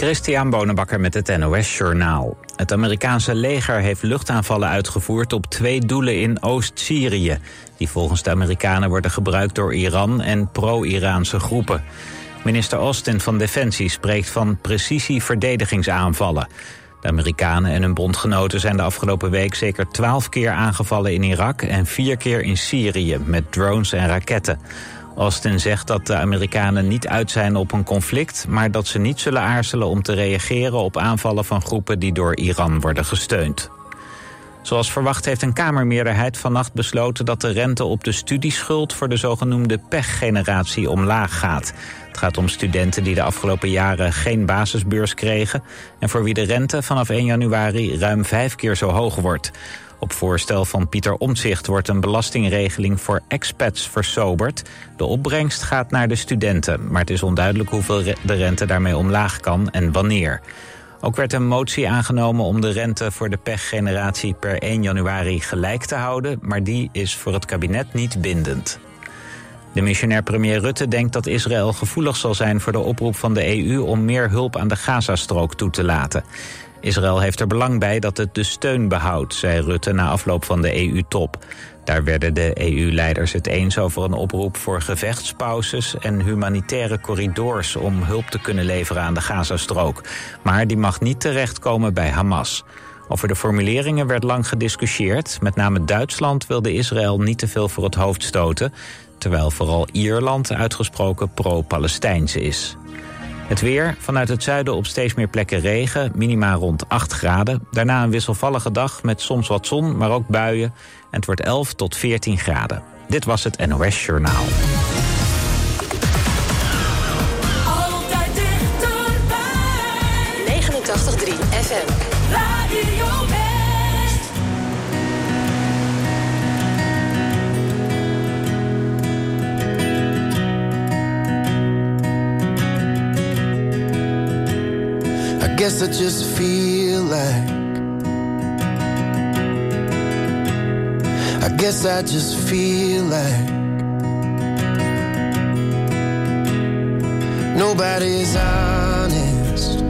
Christian Bonenbakker met het NOS Journaal. Het Amerikaanse leger heeft luchtaanvallen uitgevoerd op 2 doelen in Oost-Syrië, die volgens de Amerikanen worden gebruikt door Iran en pro-Iraanse groepen. Minister Austin van Defensie spreekt van precisie-verdedigingsaanvallen. De Amerikanen en hun bondgenoten zijn de afgelopen week zeker 12 keer aangevallen in Irak en 4 keer in Syrië met drones en raketten. Austin zegt dat de Amerikanen niet uit zijn op een conflict, maar dat ze niet zullen aarzelen om te reageren op aanvallen van groepen die door Iran worden gesteund. Zoals verwacht heeft een Kamermeerderheid vannacht besloten dat de rente op de studieschuld voor de zogenoemde pechgeneratie omlaag gaat. Het gaat om studenten die de afgelopen jaren geen basisbeurs kregen en voor wie de rente vanaf 1 januari ruim 5 keer zo hoog wordt. Op voorstel van Pieter Omtzigt wordt een belastingregeling voor expats versoberd. De opbrengst gaat naar de studenten, maar het is onduidelijk hoeveel de rente daarmee omlaag kan en wanneer. Ook werd een motie aangenomen om de rente voor de pechgeneratie per 1 januari gelijk te houden, maar die is voor het kabinet niet bindend. De missionair premier Rutte denkt dat Israël gevoelig zal zijn voor de oproep van de EU om meer hulp aan de Gazastrook toe te laten. Israël heeft er belang bij dat het de steun behoudt, zei Rutte na afloop van de EU-top. Daar werden de EU-leiders het eens over een oproep voor gevechtspauzes en humanitaire corridors om hulp te kunnen leveren aan de Gazastrook. Maar die mag niet terechtkomen bij Hamas. Over de formuleringen werd lang gediscussieerd. Met name Duitsland wilde Israël niet te veel voor het hoofd stoten, terwijl vooral Ierland uitgesproken pro-Palestijns is. Het weer, vanuit het zuiden op steeds meer plekken regen, minima rond 8 graden. Daarna een wisselvallige dag met soms wat zon, maar ook buien. En het wordt 11 tot 14 graden. Dit was het NOS Journaal. Altijd dichterbij. 89.3 FM. Radio West. I guess I just feel like, I guess I just feel like nobody's honest,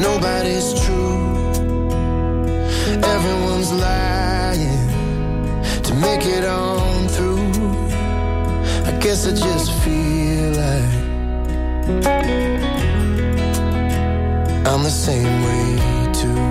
nobody's true. Everyone's lying to make it on through. I guess I just feel like I'm the same way too.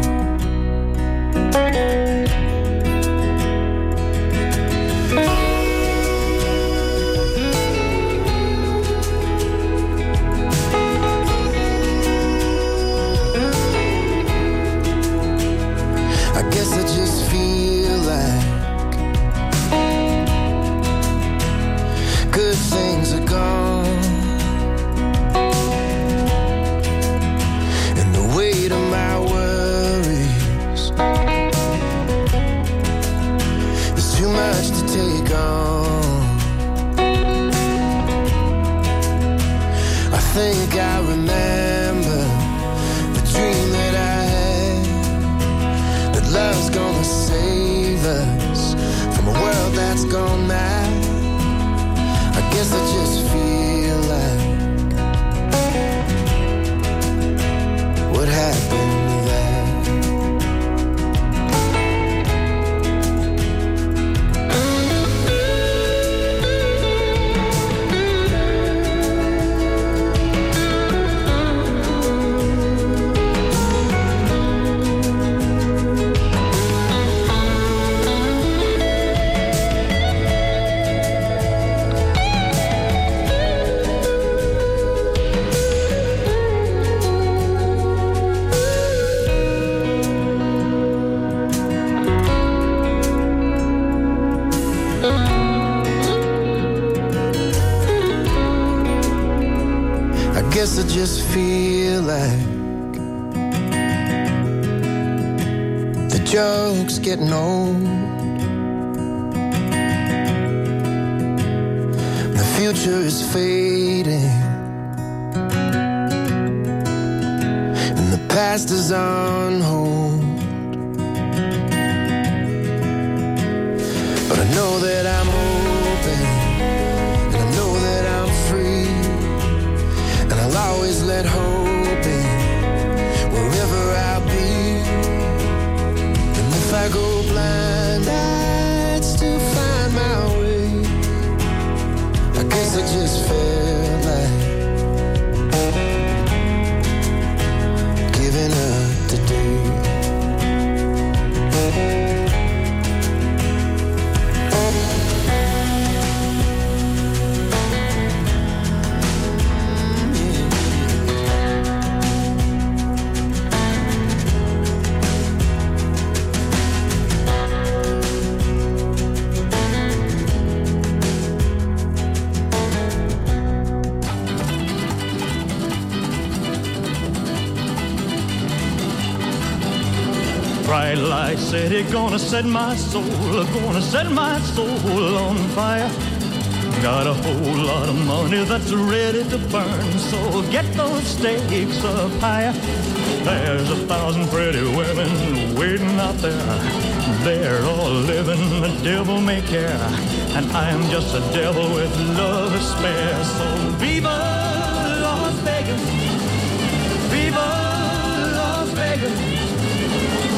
Hope in wherever I be. And if I go blind, I'd still find my way. I guess I just feel like giving up today. Light said it gonna set my soul, gonna set my soul on fire. Got a whole lot of money that's ready to burn, so get those stakes up higher. There's 1,000 pretty women waiting out there. They're all living the devil may care, and I am just a devil with love to spare. So viva Las Vegas, viva Las Vegas.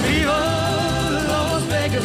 viva Las Vegas.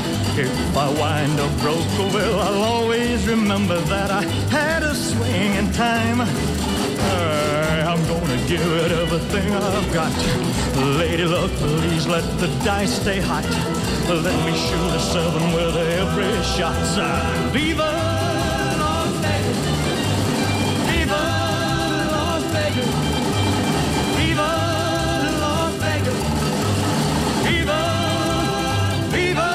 if I wind up broke, well, I'll always remember that I had a swing in time. I'm gonna give it everything I've got. Lady luck, please let the dice stay hot. Let me shoot a 7 with every shot. Viva Las Vegas, viva Las Vegas, viva Las Vegas, viva, viva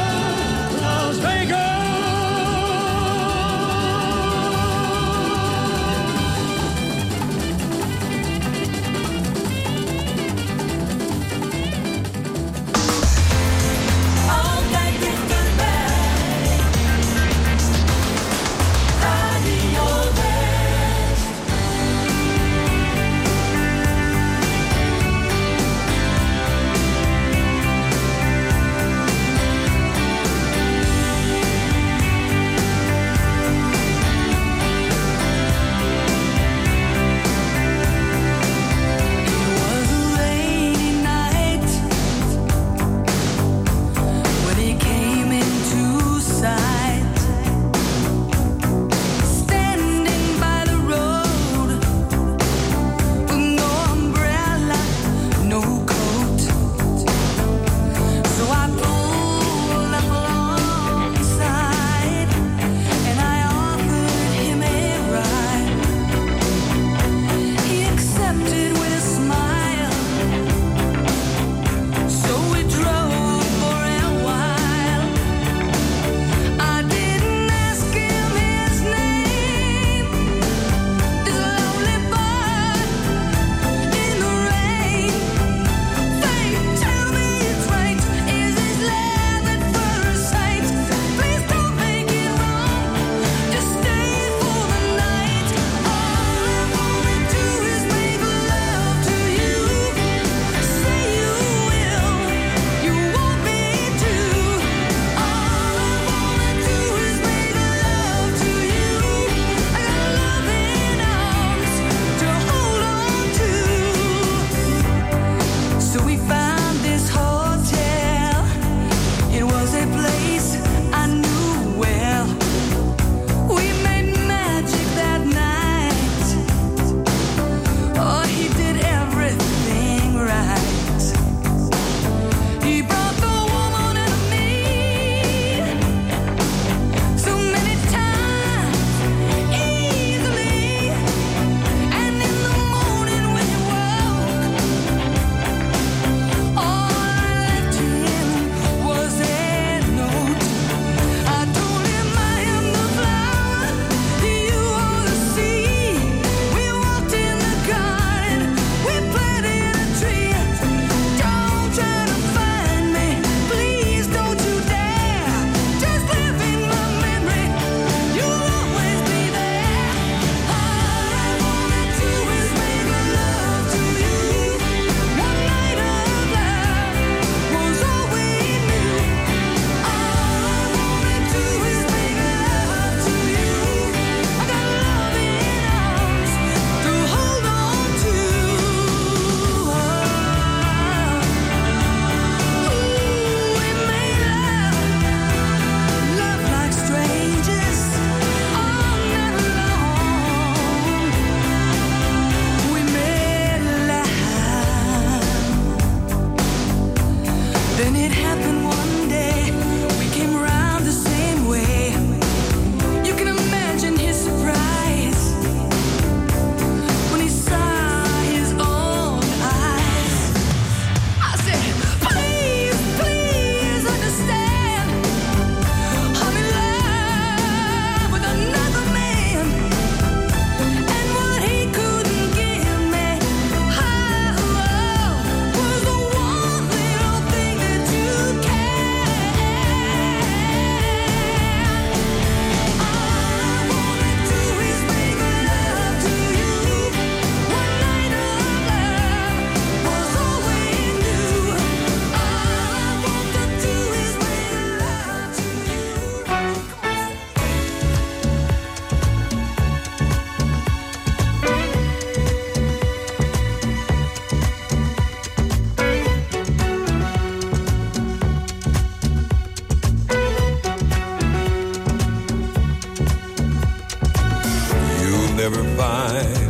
ever find.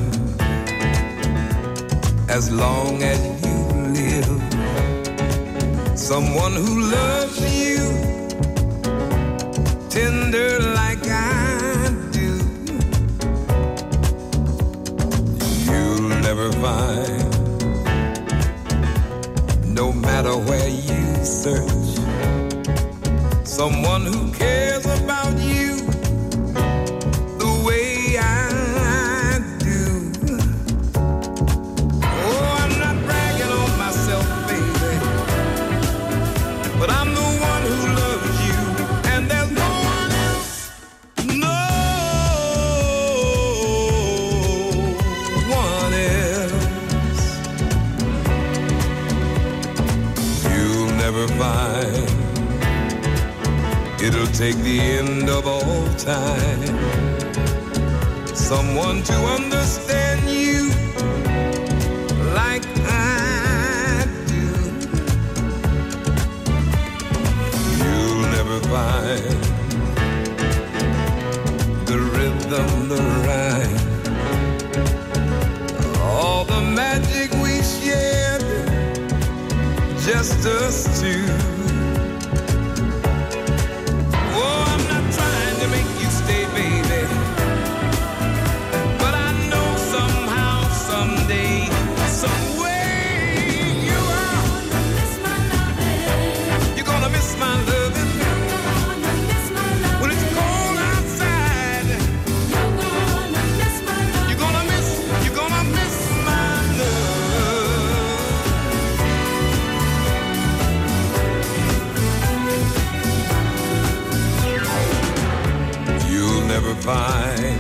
As long as you live, someone who loves you tender like I do, you'll never find. No matter where you search, someone who cares about you the way I do. Oh, I'm not bragging on myself, baby, but I'm the one who loves you, and there's no one else, no one else. You'll never find. It'll take the end of all time, someone to understand you like I do. You'll never find the rhythm, the rhyme, all the magic we shared, just us two. Find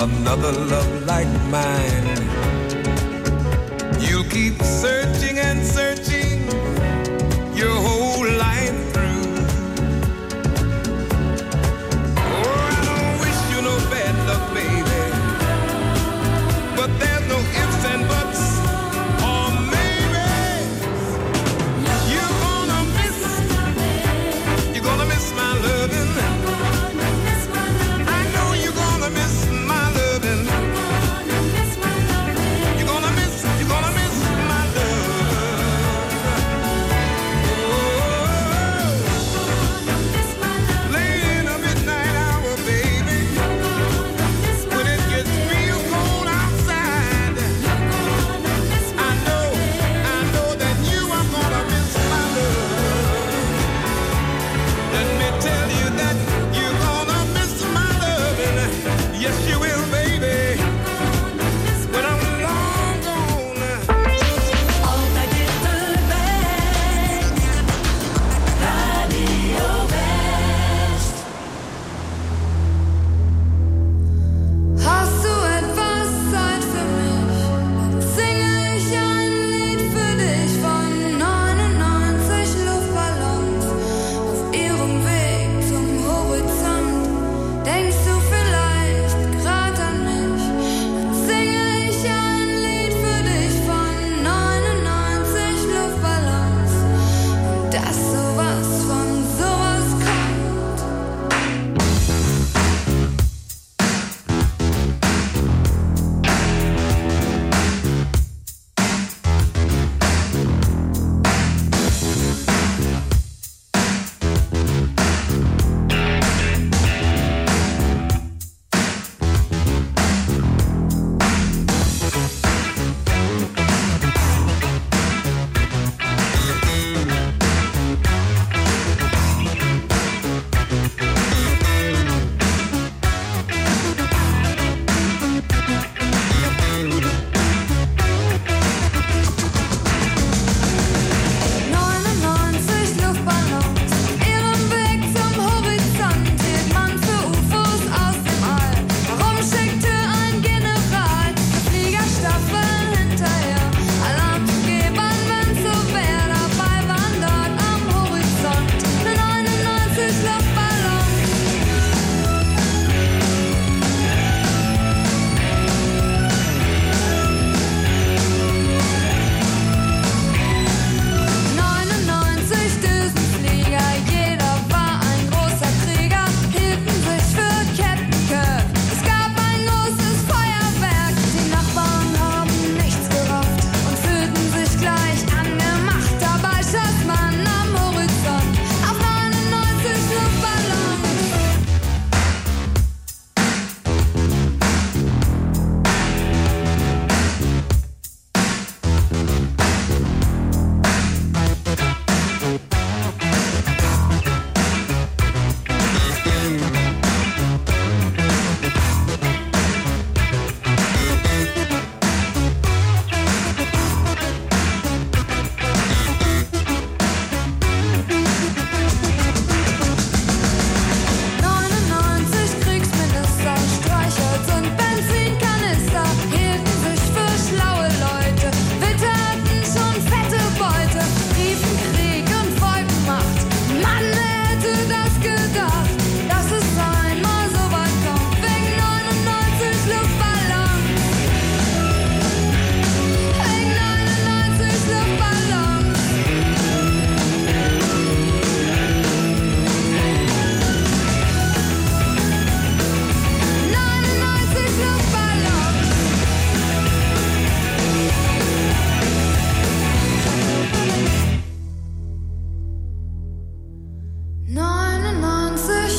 another love like mine. You'll keep searching and searching your whole life through. Oh, I don't wish you no bad luck, baby, but there's no ifs and buts or maybe. You're gonna miss, you're gonna miss my loving. You're gonna miss my love. Oh,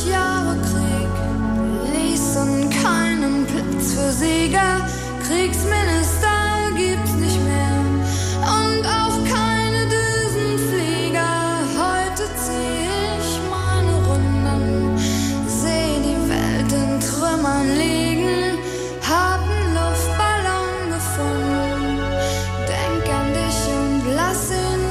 Jahre Krieg ließen keinen Platz für Sieger. Kriegsminister gibt's nicht mehr und auch keine Düsenflieger. Heute zieh ich meine Runden, seh die Welt in Trümmern liegen, hab 'n Luftballon gefunden, denk an dich und lass ihn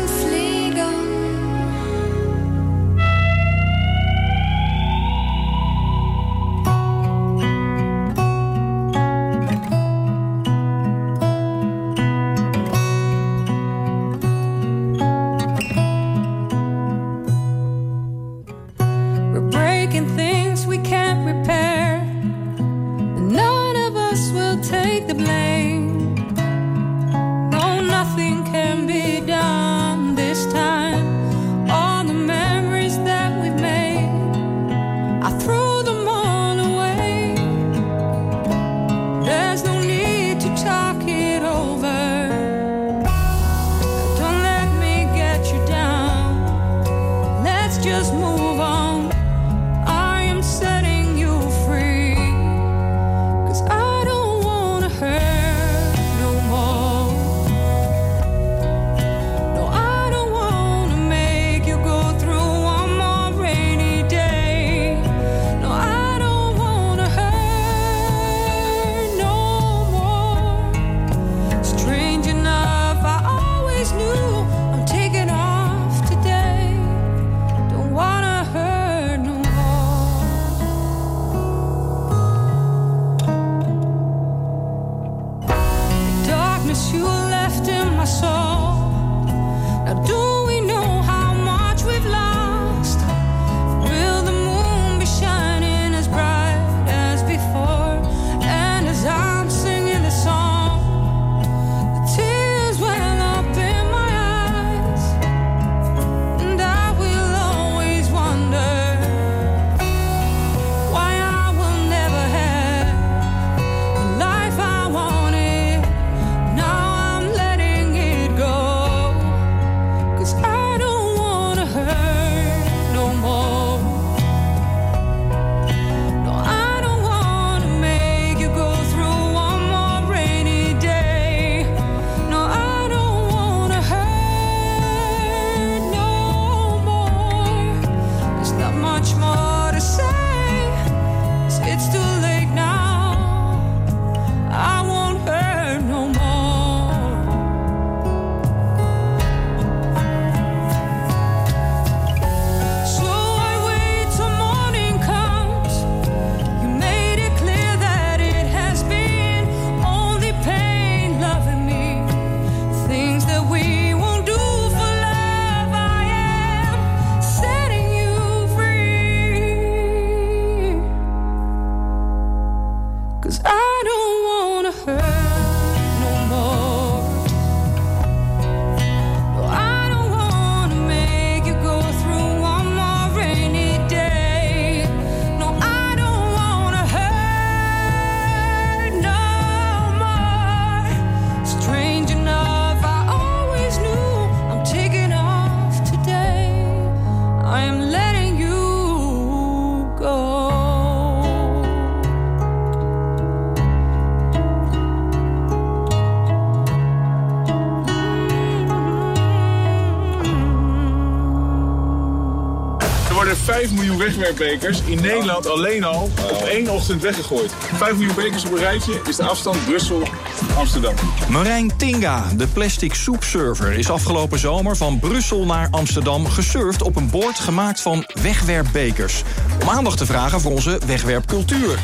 wegwerpbekers in Nederland alleen al op 1 ochtend weggegooid. 5 miljoen bekers op een rijtje is de afstand Brussel-Amsterdam. Marijn Tinga, de plastic soepsurfer, is afgelopen zomer van Brussel naar Amsterdam gesurfd op een boord gemaakt van wegwerpbekers. Om aandacht te vragen voor onze wegwerpcultuur.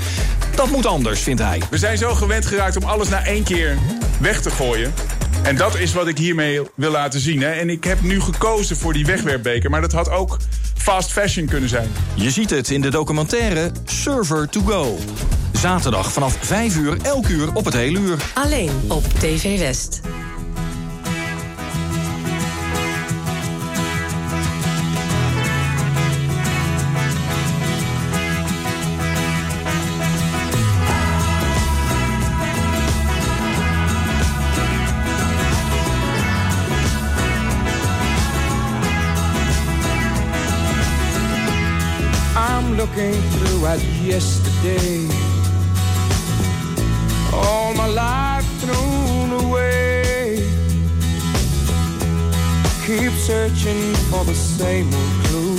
Dat moet anders, vindt hij. We zijn zo gewend geraakt om alles na één keer weg te gooien. En dat is wat ik hiermee wil laten zien. Hè. En ik heb nu gekozen voor die wegwerpbeker, maar dat had ook fast fashion kunnen zijn. Je ziet het in de documentaire Server to Go. Zaterdag vanaf 5 uur, elk uur op het hele uur. Alleen op TV West. looking through at yesterday. All my life thrown away. Keep searching for the same old clue.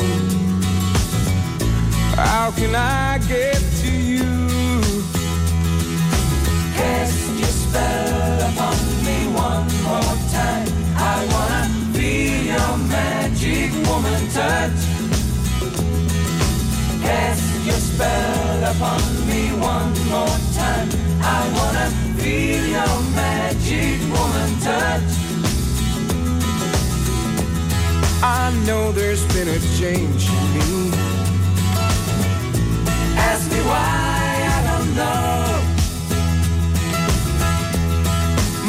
How can I get to you? Cast your spell upon me one more time. I wanna feel your magic woman touch. Cast your spell upon me one more time. I wanna feel your magic woman touch. I know there's been a change in me. Ask me why, I don't know.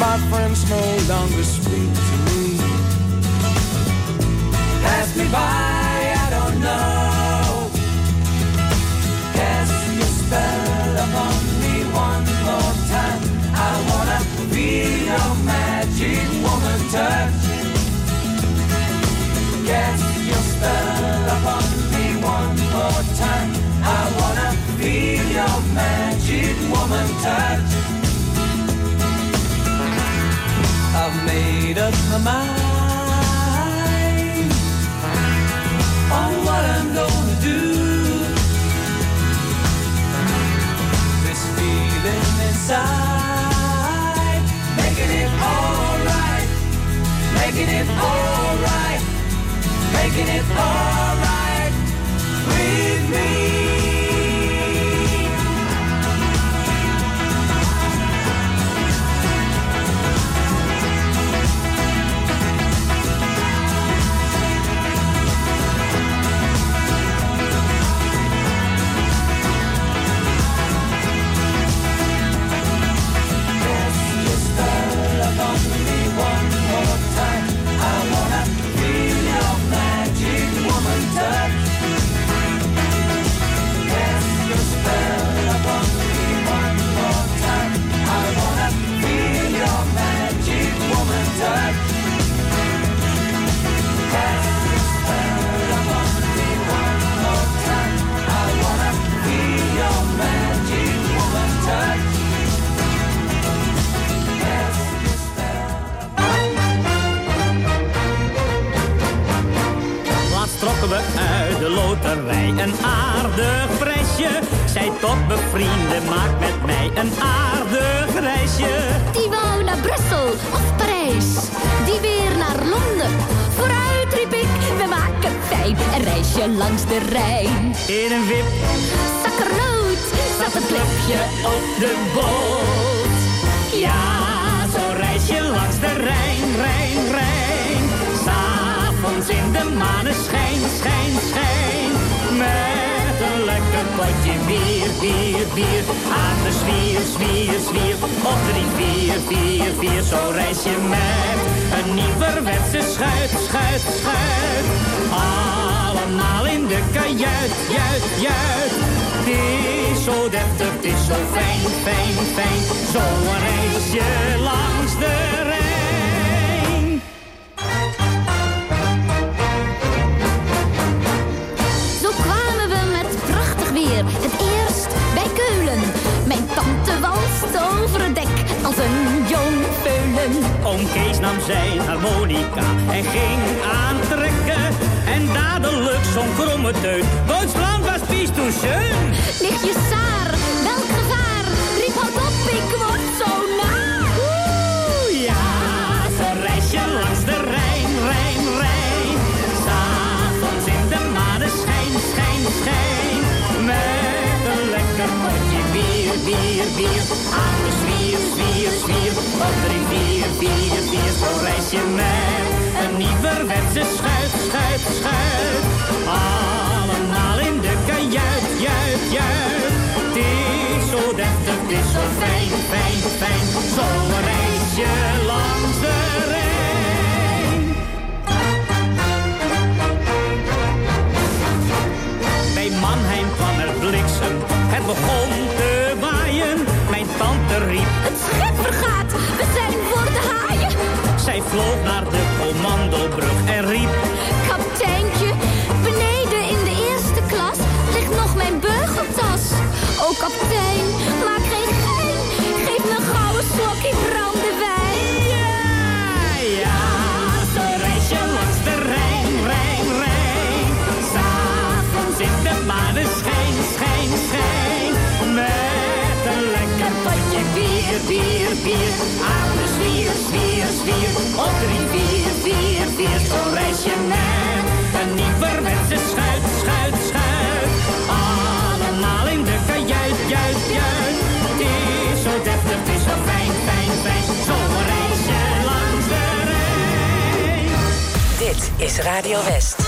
My friends no longer speak to me. Pass me by, I don't know. Cast your spell upon me one more time. I wanna feel your magic woman touch. Cast your spell upon me one more time. I wanna feel your magic woman touch. I've made up my mind on what I'm gonna do. This feeling inside, making it alright, making it alright, making it alright with me. Trokken we uit de loterij een aardig prijsje. Zij tot bevrienden, maak met mij een aardig reisje. Die wou naar Brussel of Parijs, die weer naar Londen. Vooruit riep ik, we maken fijn een reisje langs de Rijn. In een wip, zakkernoot, zat een klepje op de boot. Ja, zo'n reisje langs de Rijn, Rijn, Rijn. In de maneschijn, schijn, schijn. Met een lekker potje bier, bier, bier. Aan de zwier, zwier, zwier. Op de rivier, vier, vier. Zo reis je met een nieuwerwetse schuit, schuit, schuit. Allemaal in de kajuit, juit, juit. Het is zo deftig, het is zo fijn, fijn, fijn. Zo reis je langs de Rijn. Het eerst bij Keulen. Mijn tante walst over het dek als een jong peulen. Oom Kees nam zijn harmonica en ging aantrekken. En dadelijk zo'n kromme teut. Duitsland was pies toen schön. Nichtje Saar, welk gevaar. Riep hard op, ik word zo naar. Oeh, ja, zo'n reisje langs de Rijn, Rijn, Rijn. S'avonds in de maneschijn, schijn, schijn. Met een lekker potje bier, bier, bier. Aan de zwier, zwier, zwier. Op de rivier, vier, vier. Zo reis je met een nieuwerwetse schuit, schuit, schuit. Allemaal in de kajuit, juit, juit. Het is zo deftig, het is zo fijn, fijn, fijn. Zo reis je langs de Rijn. Bij Mannheim kwam er bliksem, het begon te waaien. Mijn tante riep, het schip vergaat, we zijn voor de haaien. Zij vloog naar de commandobrug en riep, kapiteintje, beneden in de eerste klas ligt nog mijn vier, vier, aan de zwier, zwier, zwier. Op drie, vier, vier, vier, zo reis je net. Een nieuwerwetse schuit, schuit, schuit. Allemaal in de kajuit, juit, juit. Het is zo deftig, het is zo fijn, fijn, fijn. Zo reis je langs de Rijn. Dit is Radio West.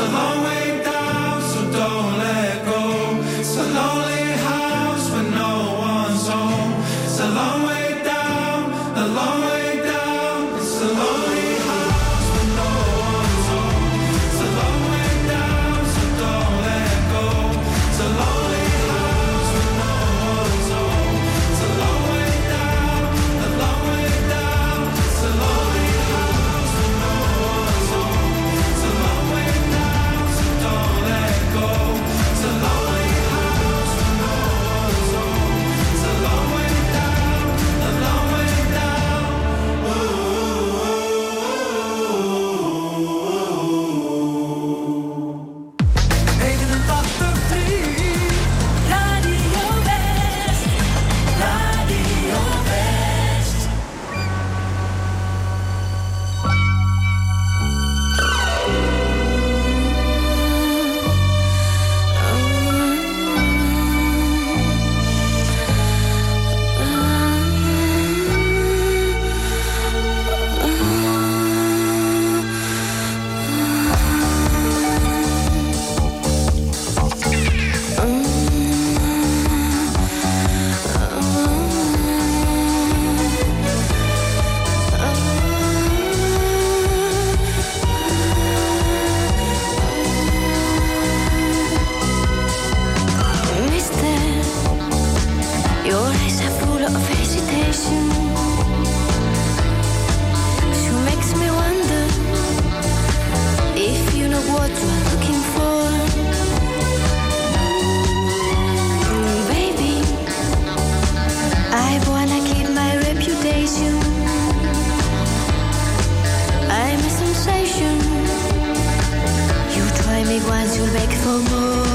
a long way down, so don't let go. It's a lonely house when no one's home. It's a long way down, a long way down. It's a lonely house when no one's home. It's a long way down, so don't let go. It's a lonely house when no one's home. It's a long way down, a long way down. It's a lonely house when no one's home. It's a long way down, so don't let go. It's a lonely house when no one's home. It's a long way down, a long way down. Ooh. 89.3 Radio West. Radio West. Mister, your eyes are full of hesitation. She makes me wonder if you know what you are looking for. Baby, I wanna keep my reputation. I'm a sensation. You try me once, you'll beg for more.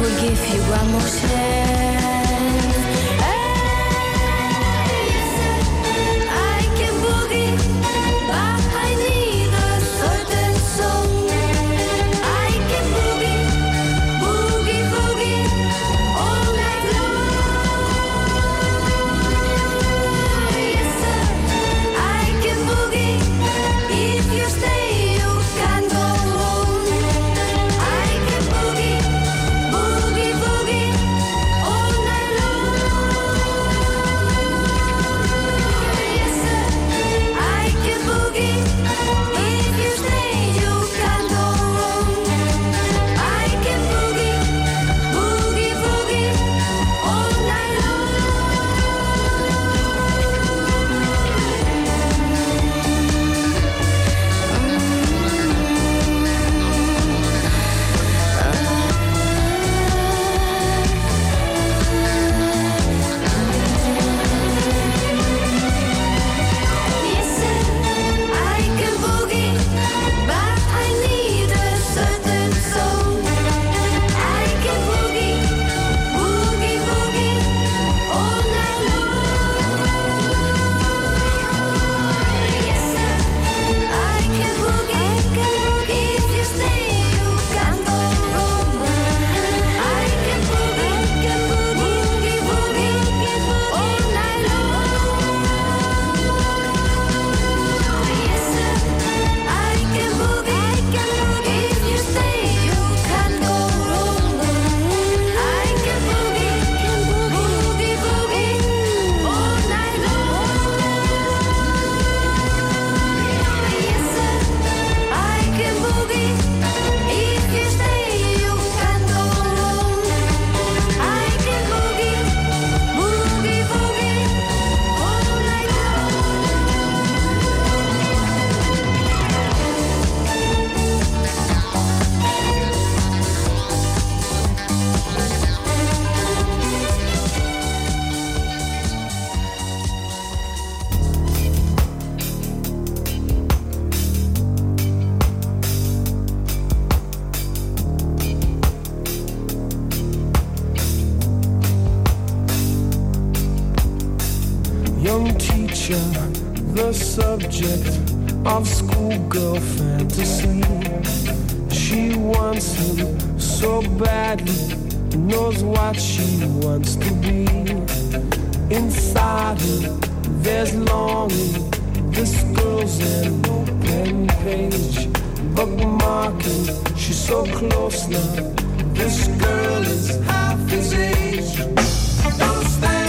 We'll give you one more chance. Hey, yes, I can boogie, but I need a certain song. I can boogie, boogie, boogie, all night long. Yes, I can boogie, if you stay, you can go home. I can boogie, boogie, boogie, all picture the subject of schoolgirl fantasy. She wants him so badly, knows what she wants to be. Inside her, there's longing. This girl's an open page, bookmarking. She's so close now. This girl is half his age. Don't stand.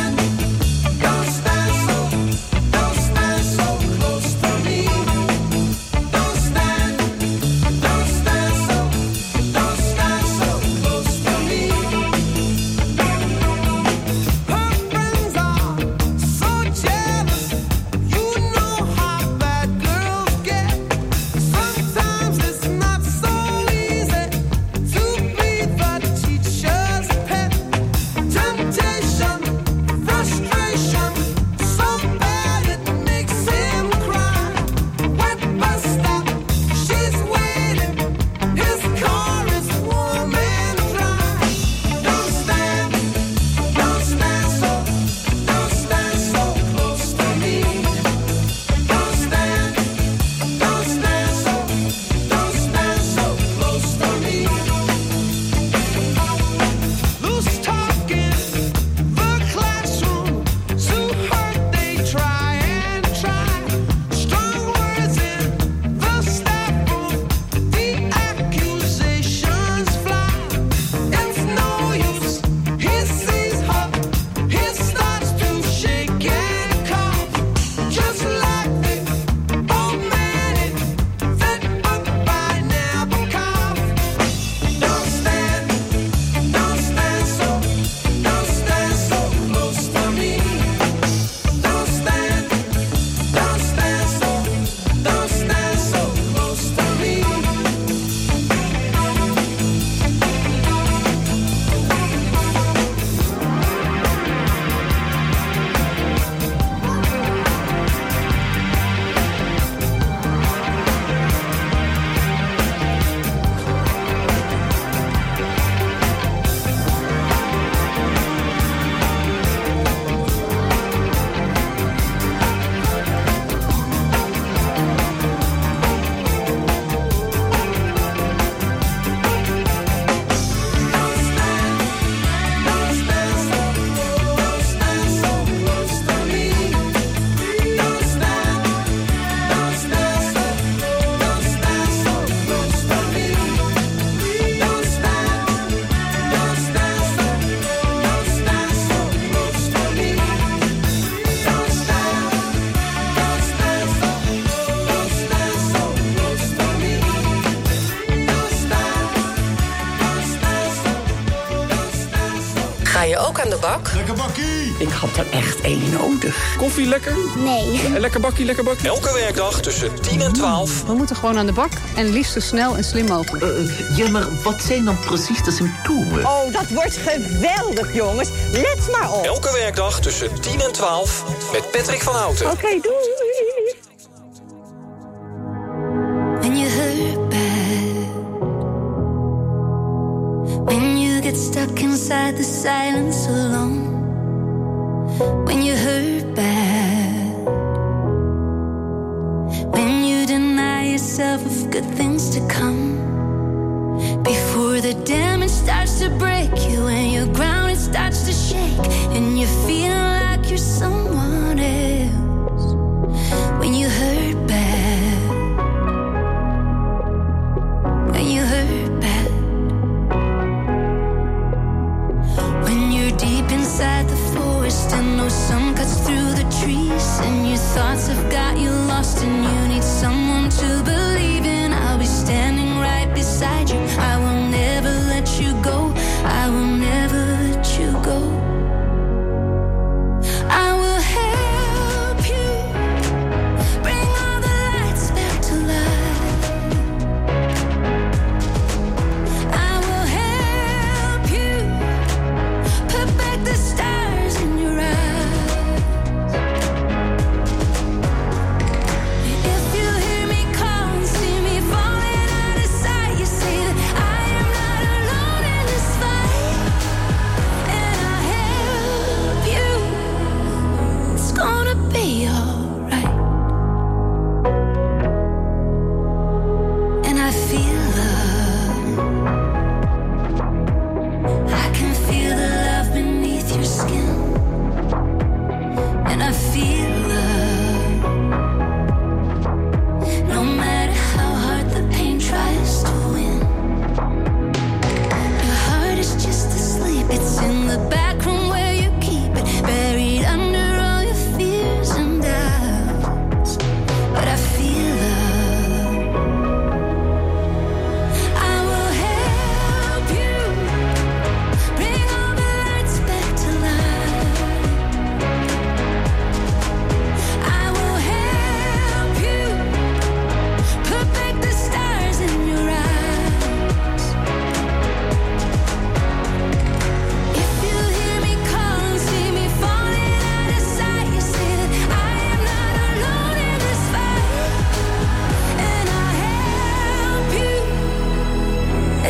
Lekker bakkie! Ik had er echt één nodig. Koffie lekker? Nee. Lekker bakkie, lekker bakkie. Elke werkdag tussen 10 en 12. We moeten gewoon aan de bak en liefst zo snel en slim mogelijk. Ja, maar wat zijn dan precies de symptomen? Oh, dat wordt geweldig, jongens. Let maar op. Elke werkdag tussen 10 en 12 met Patrick van Houten. Oké, doei! The silence alone, when you hurt bad, when you deny yourself of good things to come, before the damage starts to break you and your ground it starts to shake and you feel like you're someone else, when you hurt bad, when you hurt bad. Inside the forest, and no sun cuts through the trees, and your thoughts have got you lost, and you need someone to believe in. I'll be standing right beside you. I will never let you go. I will never let you go. I will help you bring all the lights back to life. I will help you put back the stars in your eyes. If you hear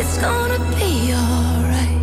it's gonna be alright.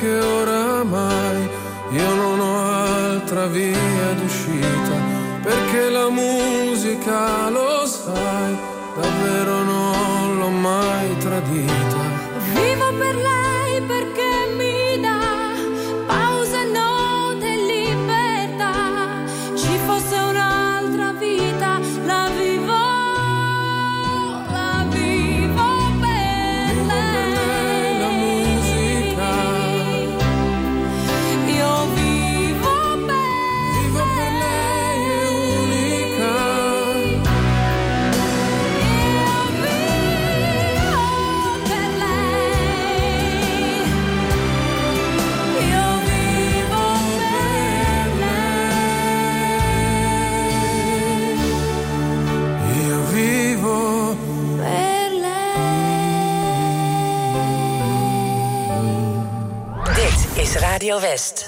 che oramai io non ho altra via d'uscita, perché la musica, lo sai, davvero non l'ho mai tradita. Vivo per lei perché mi dà pausa, note e libertà. Ci fosse un'altra vita, la vivo per lei. La musica, io vivo per lei, è unica. Io vivo per lei, io vivo per lei, io vivo per lei. Dit is Radio West.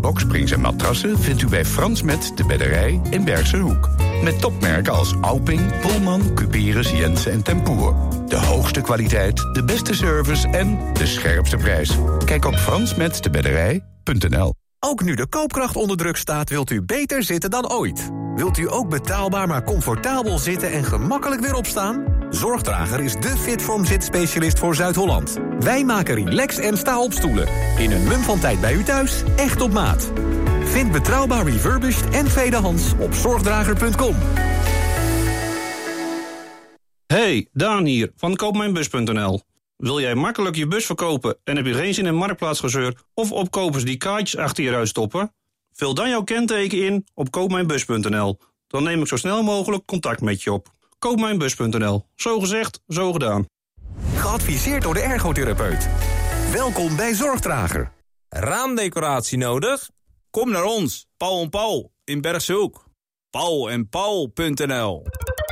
Boxsprings en matrassen vindt u bij Frans met de Bedderij in Bergsehoek. Met topmerken als Auping, Polman, Cuperus, Jansen en Tempoer. De hoogste kwaliteit, de beste service en de scherpste prijs. Kijk op fransmetdebedderij.nl. Ook nu de koopkracht onder druk staat, wilt u beter zitten dan ooit. Wilt u ook betaalbaar maar comfortabel zitten en gemakkelijk weer opstaan? Zorgdrager is de Fitvorm zitspecialist voor Zuid-Holland. Wij maken relax- en sta-opstoelen. In een mum van tijd bij u thuis, echt op maat. Vind betrouwbaar refurbished en tweedehands op zorgdrager.com. Hey, Daan hier van KoopMijnBus.nl. Wil jij makkelijk je bus verkopen en heb je geen zin in marktplaatsgezeur of opkopers die kaartjes achter je uit stoppen? Vul dan jouw kenteken in op KoopMijnBus.nl. Dan neem ik zo snel mogelijk contact met je op. KoopMijnBus.nl. Zo gezegd, zo gedaan. Geadviseerd door de ergotherapeut. Welkom bij Zorgdrager. Raamdecoratie nodig? Kom naar ons, Paul en Paul in Bergsehoek. Paulenpaul.nl